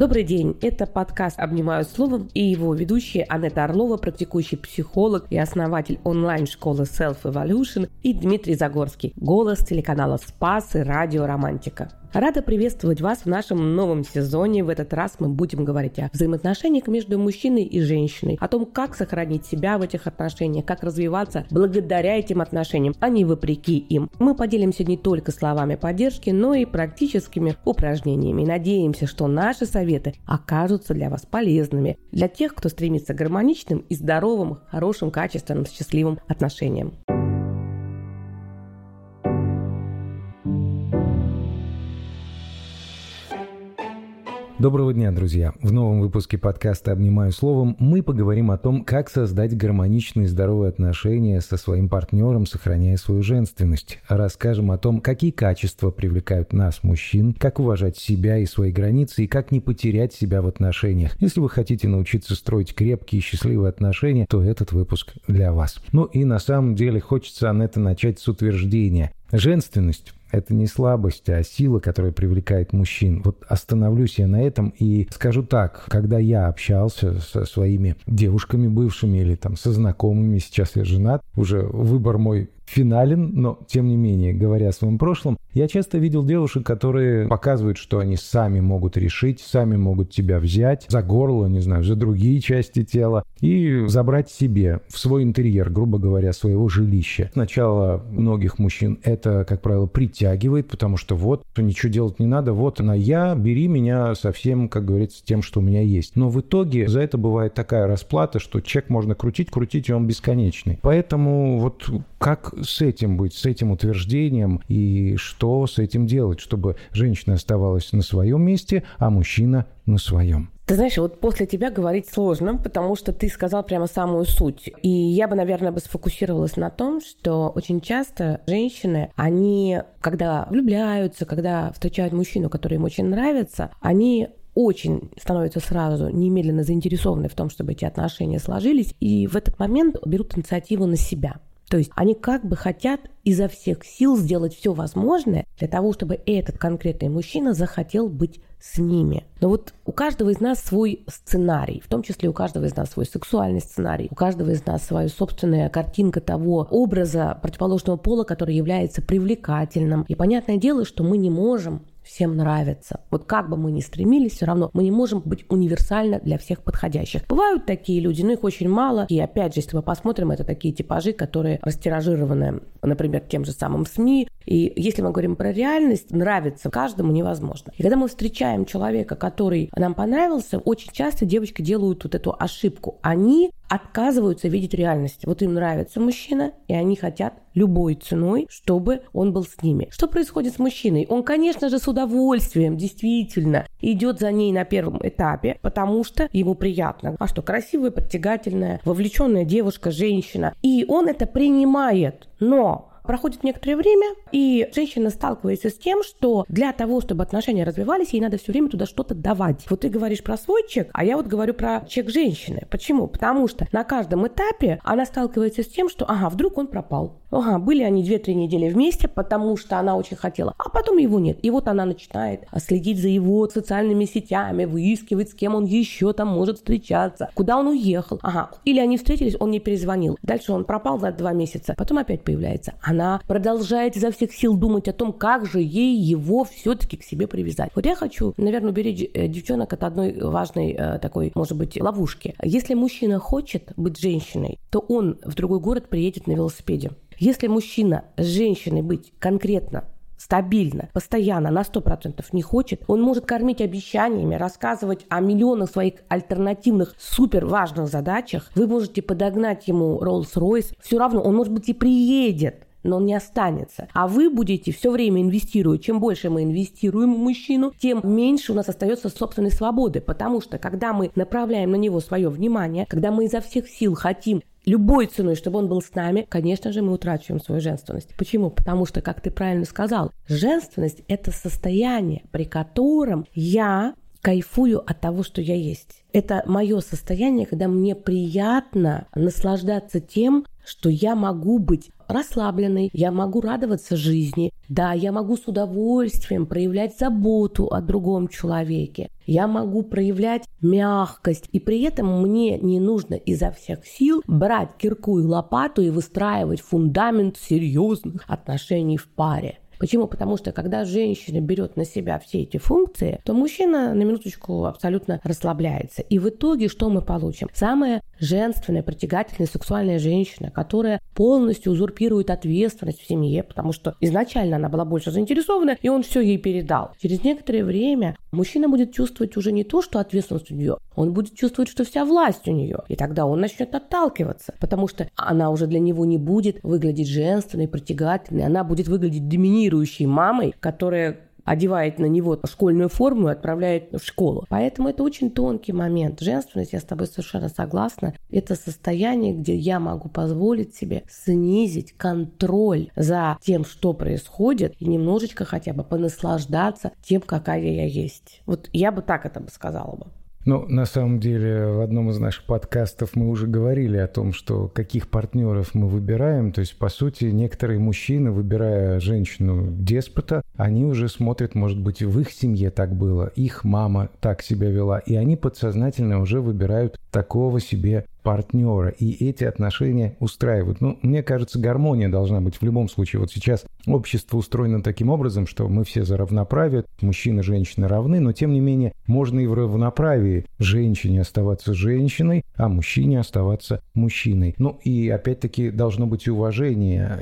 Добрый день, это подкаст «Обнимаю словом» и его ведущие Анетта Орлова, практикующий психолог и основатель онлайн-школы Self-Evolution, и Дмитрий Загорский, голос телеканала «Спас» и «Радио Романтика». Рада приветствовать вас в нашем новом сезоне. В этот раз мы будем говорить о взаимоотношениях между мужчиной и женщиной, о том, как сохранить себя в этих отношениях, как развиваться благодаря этим отношениям, а не вопреки им. Мы поделимся не только словами поддержки, но и практическими упражнениями. Надеемся, что наши советы окажутся для вас полезными, для тех, кто стремится к гармоничным и здоровым, хорошим, качественным, счастливым отношениям. Доброго дня, друзья! В новом выпуске подкаста «Обнимаю словом» мы поговорим о том, как создать гармоничные и здоровые отношения со своим партнером, сохраняя свою женственность. Расскажем о том, какие качества привлекают нас, мужчин, как уважать себя и свои границы, и как не потерять себя в отношениях. Если вы хотите научиться строить крепкие и счастливые отношения, то этот выпуск для вас. Ну и на самом деле хочется, Анетта, начать с утверждения. Женственность – это не слабость, а сила, которая привлекает мужчин. Вот остановлюсь я на этом и скажу так. Когда я общался со своими девушками бывшими или там со знакомыми, сейчас я женат, уже выбор мой финален, но тем не менее, говоря о своем прошлом, я часто видел девушек, которые показывают, что они сами могут решить, сами могут тебя взять за горло, не знаю, за другие части тела и забрать себе в свой интерьер, грубо говоря, своего жилища. Сначала многих мужчин это, как правило, притягивает, потому что вот, ничего делать не надо, вот она я, бери меня совсем, как говорится, тем, что у меня есть. Но в итоге за это бывает такая расплата, что чек можно крутить, и он бесконечный. Поэтому вот как с этим быть, с этим утверждением и что с этим делать, чтобы женщина оставалась на своем месте, а мужчина на своем. Ты знаешь, вот после тебя говорить сложно, потому что ты сказал прямо самую суть. И я бы, наверное, сфокусировалась на том, что очень часто женщины, они, когда влюбляются, когда встречают мужчину, который им очень нравится, они очень становятся сразу немедленно заинтересованы в том, чтобы эти отношения сложились, и в этот момент берут инициативу на себя. То есть они как бы хотят изо всех сил сделать все возможное для того, чтобы этот конкретный мужчина захотел быть с ними. Но вот у каждого из нас свой сценарий, в том числе у каждого из нас свой сексуальный сценарий, у каждого из нас своя собственная картинка того образа противоположного пола, который является привлекательным. И понятное дело, что мы не можем всем нравится. Вот как бы мы ни стремились, все равно мы не можем быть универсально для всех подходящих. Бывают такие люди, но их очень мало. И опять же, если мы посмотрим, это такие типажи, которые растиражированы, например, тем же самым СМИ. И если мы говорим про реальность, нравится каждому невозможно. И когда мы встречаем человека, который нам понравился, очень часто девочки делают вот эту ошибку. Они отказываются видеть реальность. Вот им нравится мужчина, и они хотят любой ценой, чтобы он был с ними. Что происходит с мужчиной? Он, конечно же, с удовольствием действительно идет за ней на первом этапе, потому что ему приятно. А что, красивая, притягательная, вовлеченная девушка, женщина. И он это принимает, но проходит некоторое время, и женщина сталкивается с тем, что для того, чтобы отношения развивались, ей надо все время туда что-то давать. Вот ты говоришь про свой чек, а я вот говорю про чек женщины. Почему? Потому что на каждом этапе она сталкивается с тем, что вдруг он пропал. Были они 2-3 недели вместе, потому что она очень хотела, а потом его нет. И вот она начинает следить за его социальными сетями, выискивать, с кем он еще там может встречаться, куда он уехал. Или они встретились, он не перезвонил. Дальше он пропал на 2 месяца, потом опять появляется. Она продолжает изо всех сил думать о том, как же ей его все-таки к себе привязать. Вот я хочу, наверное, уберечь девчонок от одной важной такой, может быть, ловушки. Если мужчина хочет быть женщиной, то он в другой город приедет на велосипеде. Если мужчина с женщиной быть конкретно, стабильно, постоянно, на 100% не хочет, он может кормить обещаниями, рассказывать о миллионах своих альтернативных суперважных задачах. Вы можете подогнать ему Rolls-Royce. Все равно он, может быть, и приедет, но он не останется. А вы будете все время инвестировать. Чем больше мы инвестируем в мужчину, тем меньше у нас остается собственной свободы. Потому что, когда мы направляем на него свое внимание, когда мы изо всех сил хотим любой ценой, чтобы он был с нами, конечно же, мы утрачиваем свою женственность. Почему? Потому что, как ты правильно сказал, женственность – это состояние, при котором я кайфую от того, что я есть. Это мое состояние, когда мне приятно наслаждаться тем, что я могу быть расслабленной, я могу радоваться жизни, да, я могу с удовольствием проявлять заботу о другом человеке, я могу проявлять мягкость, и при этом мне не нужно изо всех сил брать кирку и лопату и выстраивать фундамент серьезных отношений в паре. Почему? Потому что, когда женщина берет на себя все эти функции, то мужчина на минуточку абсолютно расслабляется. И в итоге что мы получим? Самая женственная, притягательная, сексуальная женщина, которая полностью узурпирует ответственность в семье, потому что изначально она была больше заинтересована, и он все ей передал. Через некоторое время мужчина будет чувствовать уже не то, что ответственность у нее, он будет чувствовать, что вся власть у нее. И тогда он начнет отталкиваться, потому что она уже для него не будет выглядеть женственной, притягательной, она будет выглядеть доминирующей, мамой, которая одевает на него школьную форму и отправляет в школу. Поэтому это очень тонкий момент. Женственность, я с тобой совершенно согласна, это состояние, где я могу позволить себе снизить контроль за тем, что происходит, и немножечко хотя бы понаслаждаться тем, какая я есть. Вот я бы так это сказала бы. Ну, на самом деле, в одном из наших подкастов мы уже говорили о том, что каких партнеров мы выбираем. То есть, по сути, некоторые мужчины, выбирая женщину-деспота, они уже смотрят, может быть, в их семье так было, их мама так себя вела, и они подсознательно уже выбирают такого себе партнера, и эти отношения устраивают. Ну, мне кажется, гармония должна быть в любом случае. Вот сейчас общество устроено таким образом, что мы все за равноправие, мужчины и женщины равны, но тем не менее можно и в равноправии женщине оставаться женщиной, а мужчине оставаться мужчиной. Ну и опять-таки должно быть и уважение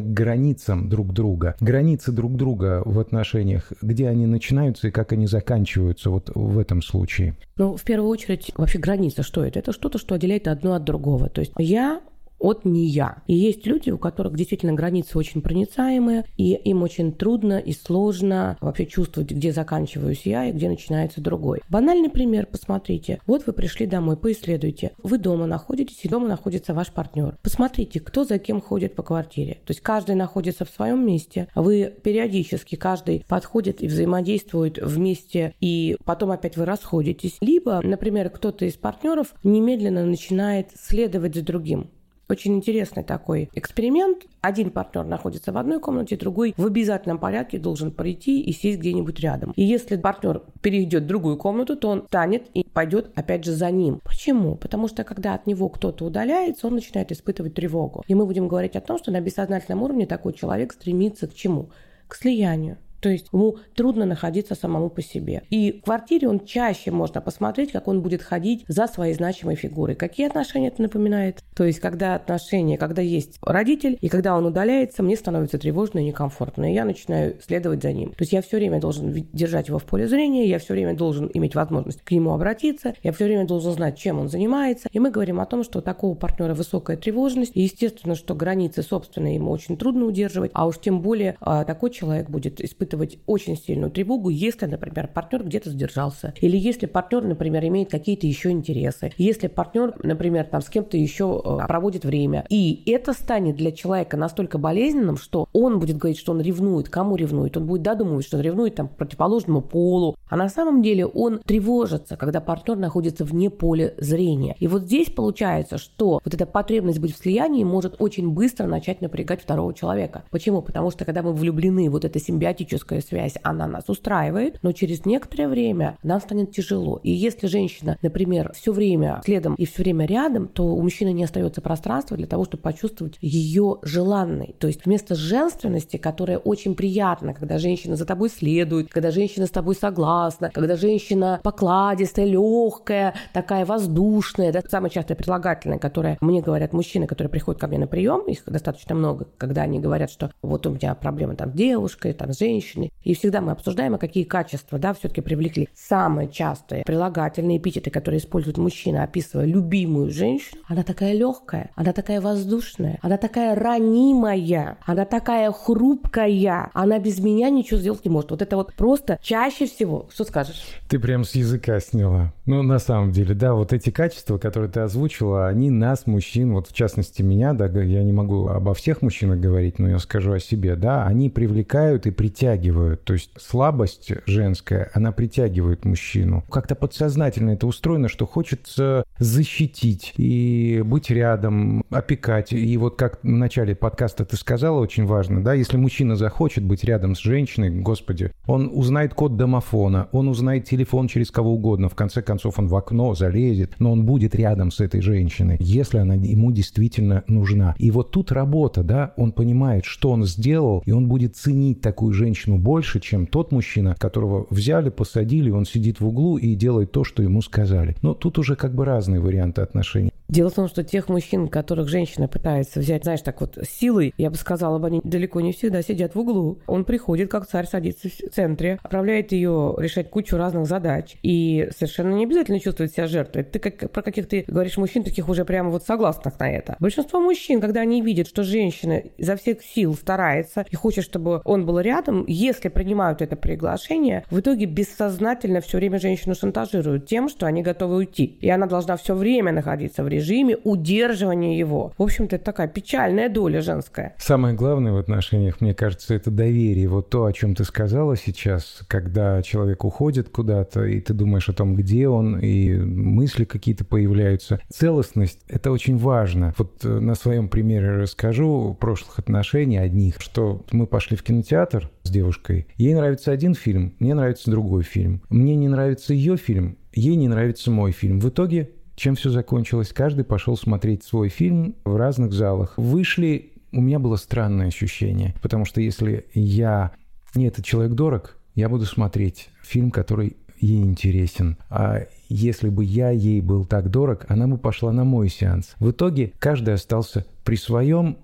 к границам друг друга. Границы друг друга в отношениях, где они начинаются и как они заканчиваются вот в этом случае. Ну, в первую очередь, вообще граница, что это? Это что-то, что отделяет одно от другого. То есть я от не я. И есть люди, у которых действительно границы очень проницаемые, и им очень трудно и сложно вообще чувствовать, где заканчиваюсь я и где начинается другой. Банальный пример, посмотрите. Вот вы пришли домой, поисследуйте. Вы дома находитесь, и дома находится ваш партнер. Посмотрите, кто за кем ходит по квартире. То есть каждый находится в своем месте. Вы периодически, каждый подходит и взаимодействует вместе, и потом опять вы расходитесь. Либо, например, кто-то из партнеров немедленно начинает следовать за другим. Очень интересный такой эксперимент. Один партнер находится в одной комнате, другой в обязательном порядке должен прийти и сесть где-нибудь рядом. И если партнер перейдет в другую комнату, то он встанет и пойдет опять же за ним. Почему? Потому что когда от него кто-то удаляется, он начинает испытывать тревогу. И мы будем говорить о том, что на бессознательном уровне такой человек стремится к чему? К слиянию. То есть ему трудно находиться самому по себе. И в квартире он чаще можно посмотреть, как он будет ходить за своей значимой фигурой. Какие отношения это напоминает? То есть когда отношения, когда есть родитель, и когда он удаляется, мне становится тревожно и некомфортно, и я начинаю следовать за ним. То есть я все время должен держать его в поле зрения, я все время должен иметь возможность к нему обратиться, я все время должен знать, чем он занимается. И мы говорим о том, что у такого партнера высокая тревожность, и естественно, что границы собственные ему очень трудно удерживать, а уж тем более такой человек будет испытывать очень сильную тревогу, если, например, партнер где-то задержался, или если партнер, например, имеет какие-то еще интересы, если партнер, например, там с кем-то еще проводит время. И это станет для человека настолько болезненным, что он будет говорить, что он ревнует, кому ревнует, он будет додумывать, что он ревнует там, к противоположному полу, а на самом деле он тревожится, когда партнер находится вне поля зрения. И вот здесь получается, что вот эта потребность быть в слиянии может очень быстро начать напрягать второго человека. Почему? Потому что когда мы влюблены, вот эта симбиотическая связь, она нас устраивает, но через некоторое время нам станет тяжело. И если женщина, например, все время следом и все время рядом, то у мужчины не остается пространства для того, чтобы почувствовать ее желанной. То есть вместо женственности, которая очень приятна, когда женщина за тобой следует, когда женщина с тобой согласна, когда женщина покладистая, легкая, такая воздушная, да? Самое частое прилагательное, которое мне говорят мужчины, которые приходят ко мне на прием, их достаточно много, когда они говорят, что вот у меня проблемы там с девушкой, там с женщиной. И всегда мы обсуждаем, а какие качества, да, все-таки привлекли. Самые частые прилагательные эпитеты, которые используют мужчины, описывая любимую женщину, она такая легкая, она такая воздушная, она такая ранимая, она такая хрупкая, она без меня ничего сделать не может. Вот это вот просто чаще всего. Что скажешь? Ты прям с языка сняла. Ну, на самом деле, да, вот эти качества, которые ты озвучила, они нас, мужчин, вот в частности меня, да, я не могу обо всех мужчинах говорить, но я скажу о себе, да, они привлекают и притягивают притягивают. То есть слабость женская, она притягивает мужчину. Как-то подсознательно это устроено, что хочется защитить и быть рядом, опекать. И вот как в начале подкаста ты сказала, очень важно, да, если мужчина захочет быть рядом с женщиной, господи, он узнает код домофона, он узнает телефон через кого угодно, в конце концов он в окно залезет, но он будет рядом с этой женщиной, если она ему действительно нужна. И вот тут работа, да, он понимает, что он сделал, и он будет ценить такую женщину больше, чем тот мужчина, которого взяли, посадили, он сидит в углу и делает то, что ему сказали. Но тут уже как бы разные варианты отношений. Дело в том, что тех мужчин, которых женщина пытается взять, знаешь, так вот силой, я бы сказала, они далеко не всегда сидят в углу. Он приходит, как царь, садится в центре, отправляет ее решать кучу разных задач. И совершенно не обязательно чувствовать себя жертвой. Ты как, про каких ты говоришь мужчин, таких уже прямо вот согласных на это. Большинство мужчин, когда они видят, что женщина изо всех сил старается и хочет, чтобы он был рядом, если принимают это приглашение, в итоге бессознательно все время женщину шантажируют тем, что они готовы уйти. И она должна все время находиться в режиме удерживания его. В общем-то, это такая печальная доля женская. Самое главное в отношениях, мне кажется, это доверие. Вот то, о чем ты сказала сейчас, когда человек уходит куда-то, и ты думаешь о том, где он, и мысли какие-то появляются. Целостность — это очень важно. Вот на своем примере расскажу прошлых отношений одних, что мы пошли в кинотеатр с девушкой. Ей нравится один фильм, мне нравится другой фильм. Мне не нравится ее фильм, ей не нравится мой фильм. В итоге чем все закончилось? Каждый пошел смотреть свой фильм в разных залах. Вышли, у меня было странное ощущение, потому что если мне этот человек дорог, я буду смотреть фильм, который ей интересен. А если бы я ей был так дорог, она бы пошла на мой сеанс. В итоге каждый остался при своем,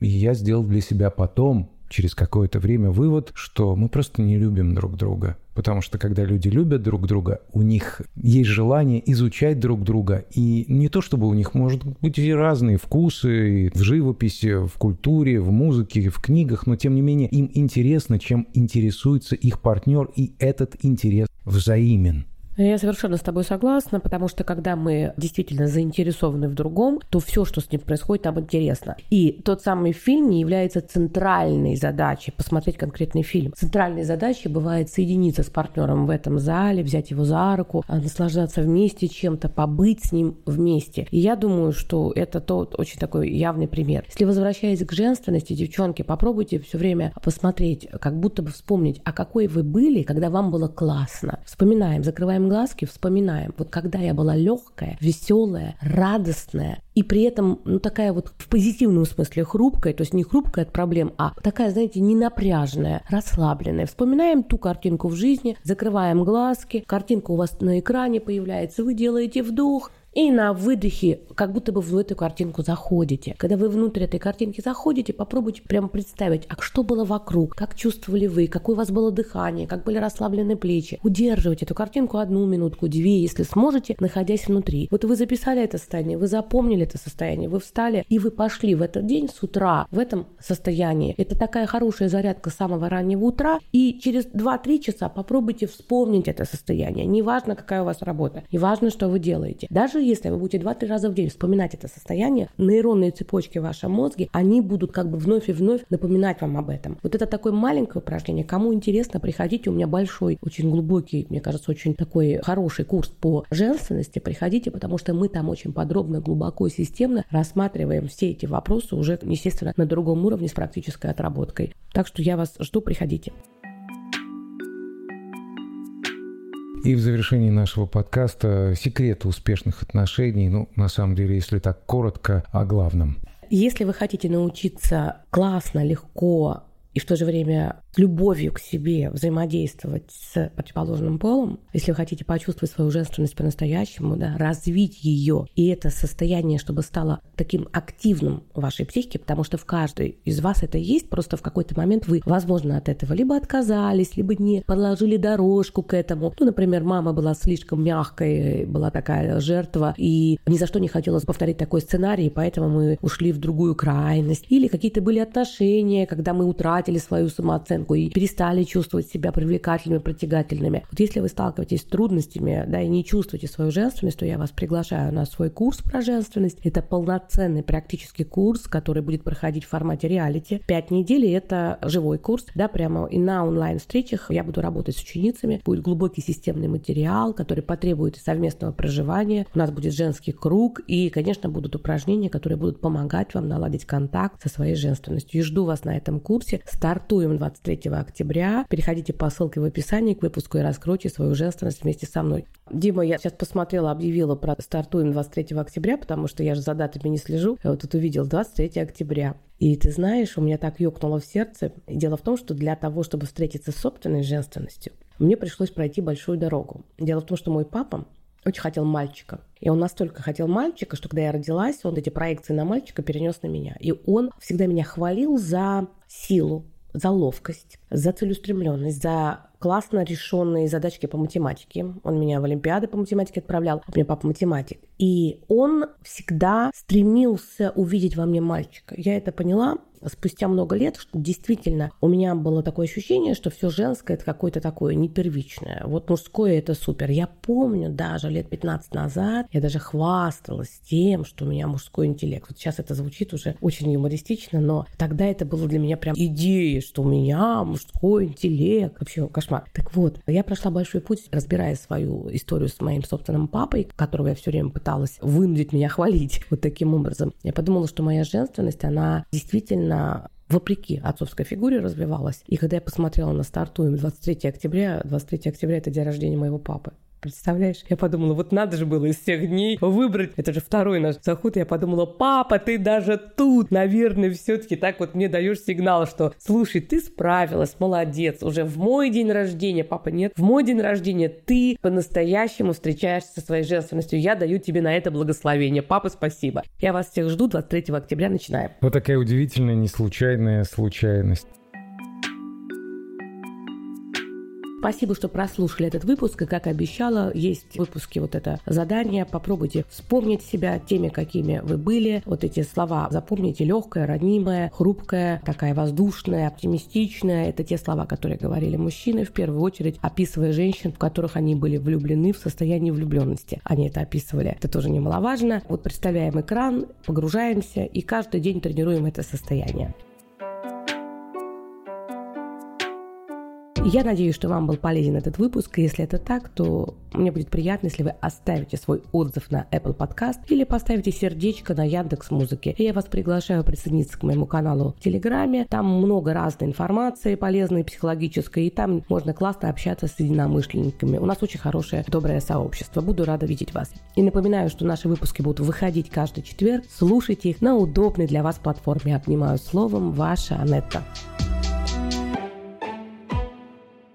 я сделал для себя потом, через какое-то время, вывод, что мы просто не любим друг друга. Потому что, когда люди любят друг друга, у них есть желание изучать друг друга. И не то чтобы у них, может быть, и разные вкусы и в живописи, в культуре, в музыке, в книгах, но, тем не менее, им интересно, чем интересуется их партнер, и этот интерес взаимен. Я совершенно с тобой согласна, потому что когда мы действительно заинтересованы в другом, то все, что с ним происходит, нам интересно. И тот самый фильм не является центральной задачей посмотреть конкретный фильм. Центральной задачей бывает соединиться с партнером в этом зале, взять его за руку, наслаждаться вместе чем-то, побыть с ним вместе. И я думаю, что это тот очень такой явный пример. Если возвращаясь к женственности, девчонки, попробуйте все время посмотреть, как будто бы вспомнить, а какой вы были, когда вам было классно. Вспоминаем, закрываем глазки, вспоминаем, вот когда я была легкая, веселая, радостная и при этом, такая вот в позитивном смысле хрупкая, то есть не хрупкая от проблем, а такая, знаете, ненапряженная, расслабленная. Вспоминаем ту картинку в жизни, закрываем глазки, картинка у вас на экране появляется, вы делаете вдох, и на выдохе как будто бы в эту картинку заходите. Когда вы внутрь этой картинки заходите, попробуйте прямо представить, а что было вокруг, как чувствовали вы, какое у вас было дыхание, как были расслаблены плечи. Удерживайте эту картинку 1 минутку, 2, если сможете, находясь внутри. Вот вы записали это состояние, вы запомнили это состояние, вы встали и вы пошли в этот день с утра в этом состоянии. Это такая хорошая зарядка с самого раннего утра. И через 2-3 часа попробуйте вспомнить это состояние. Неважно, какая у вас работа, неважно, что вы делаете. Даже если вы будете 2-3 раза в день вспоминать это состояние, нейронные цепочки в вашем мозге, они будут как бы вновь и вновь напоминать вам об этом. Вот это такое маленькое упражнение. Кому интересно, приходите. У меня большой, очень глубокий, мне кажется, очень такой хороший курс по женственности. Приходите, потому что мы там очень подробно, глубоко и системно рассматриваем все эти вопросы уже, естественно, на другом уровне с практической отработкой. Так что я вас жду, приходите. И в завершении нашего подкаста секреты успешных отношений, на самом деле, если так коротко, о главном. Если вы хотите научиться классно, легко и в то же время с любовью к себе взаимодействовать с противоположным полом, если вы хотите почувствовать свою женственность по-настоящему, да, развить ее, и это состояние, чтобы стало таким активным в вашей психике, потому что в каждой из вас это есть, просто в какой-то момент вы, возможно, от этого либо отказались, либо не положили дорожку к этому. Например, мама была слишком мягкой, была такая жертва, и ни за что не хотелось повторить такой сценарий, поэтому мы ушли в другую крайность. Или какие-то были отношения, когда мы утратили утратили свою самооценку и перестали чувствовать себя привлекательными, притягательными. Вот если вы сталкиваетесь с трудностями, да, и не чувствуете свою женственность, то я вас приглашаю на свой курс про женственность. Это полноценный практический курс, который будет проходить в формате реалити. 5 недель, и это живой курс, да, прямо и на онлайн-встречах я буду работать с ученицами. Будет глубокий системный материал, который потребует совместного проживания. У нас будет женский круг, и, конечно, будут упражнения, которые будут помогать вам наладить контакт со своей женственностью. И жду вас на этом курсе. Стартуем 23 октября. Переходите по ссылке в описании к выпуску и раскройте свою женственность вместе со мной. Дима, я сейчас посмотрела, объявила про «Стартуем 23 октября», потому что я же за датами не слежу. Я вот тут увидела 23 октября. И ты знаешь, у меня так ёкнуло в сердце. Дело в том, что для того, чтобы встретиться с собственной женственностью, мне пришлось пройти большую дорогу. Дело в том, что мой папа очень хотел мальчика. И он настолько хотел мальчика, что когда я родилась, он эти проекции на мальчика перенес на меня. И он всегда меня хвалил за силу, за ловкость, за целеустремленность, за классно решенные задачки по математике. Он меня в олимпиады по математике отправлял. У меня папа математик. И он всегда стремился увидеть во мне мальчика. Я это поняла спустя много лет, что действительно у меня было такое ощущение, что все женское – это какое-то такое не первичное. Вот мужское – это супер. Я помню даже лет 15 назад я даже хвасталась тем, что у меня мужской интеллект. Вот сейчас это звучит уже очень юмористично, но тогда это было для меня прям идея, что у меня мужской интеллект. Вообще кошмар. Так вот, я прошла большой путь, разбирая свою историю с моим собственным папой, которого я все время пыталась вынудить меня хвалить вот таким образом. Я подумала, что моя женственность, она действительно вопреки отцовской фигуре развивалась. И когда я посмотрела на «Стартуем» 23 октября, это день рождения моего папы. Представляешь? Я подумала, вот надо же было из всех дней выбрать. Это же второй наш заход. Я подумала, папа, ты даже тут, наверное, все-таки так вот мне даешь сигнал, что, слушай, ты справилась, молодец. Уже в мой день рождения, папа, нет, в мой день рождения ты по-настоящему встречаешься со своей женственностью. Я даю тебе на это благословение. Папа, спасибо. Я вас всех жду. 23 октября начинаем. Вот такая удивительная, неслучайная случайность. Спасибо, что прослушали этот выпуск. И, как обещала, есть в выпуске вот это задание. Попробуйте вспомнить себя теми, какими вы были. Вот эти слова запомните: легкая, ранимая, хрупкая, такая воздушная, оптимистичная. Это те слова, которые говорили мужчины, в первую очередь, описывая женщин, в которых они были влюблены, в состоянии влюбленности. Они это описывали. Это тоже немаловажно. Вот представляем экран, погружаемся и каждый день тренируем это состояние. Я надеюсь, что вам был полезен этот выпуск. Если это так, то мне будет приятно, если вы оставите свой отзыв на Apple Podcast или поставите сердечко на Яндекс.Музыке. И я вас приглашаю присоединиться к моему каналу в Телеграме. Там много разной информации полезной, психологической, и там можно классно общаться с единомышленниками. У нас очень хорошее, доброе сообщество. Буду рада видеть вас. И напоминаю, что наши выпуски будут выходить каждый четверг. Слушайте их на удобной для вас платформе. Обнимаю словом, ваша Анетта.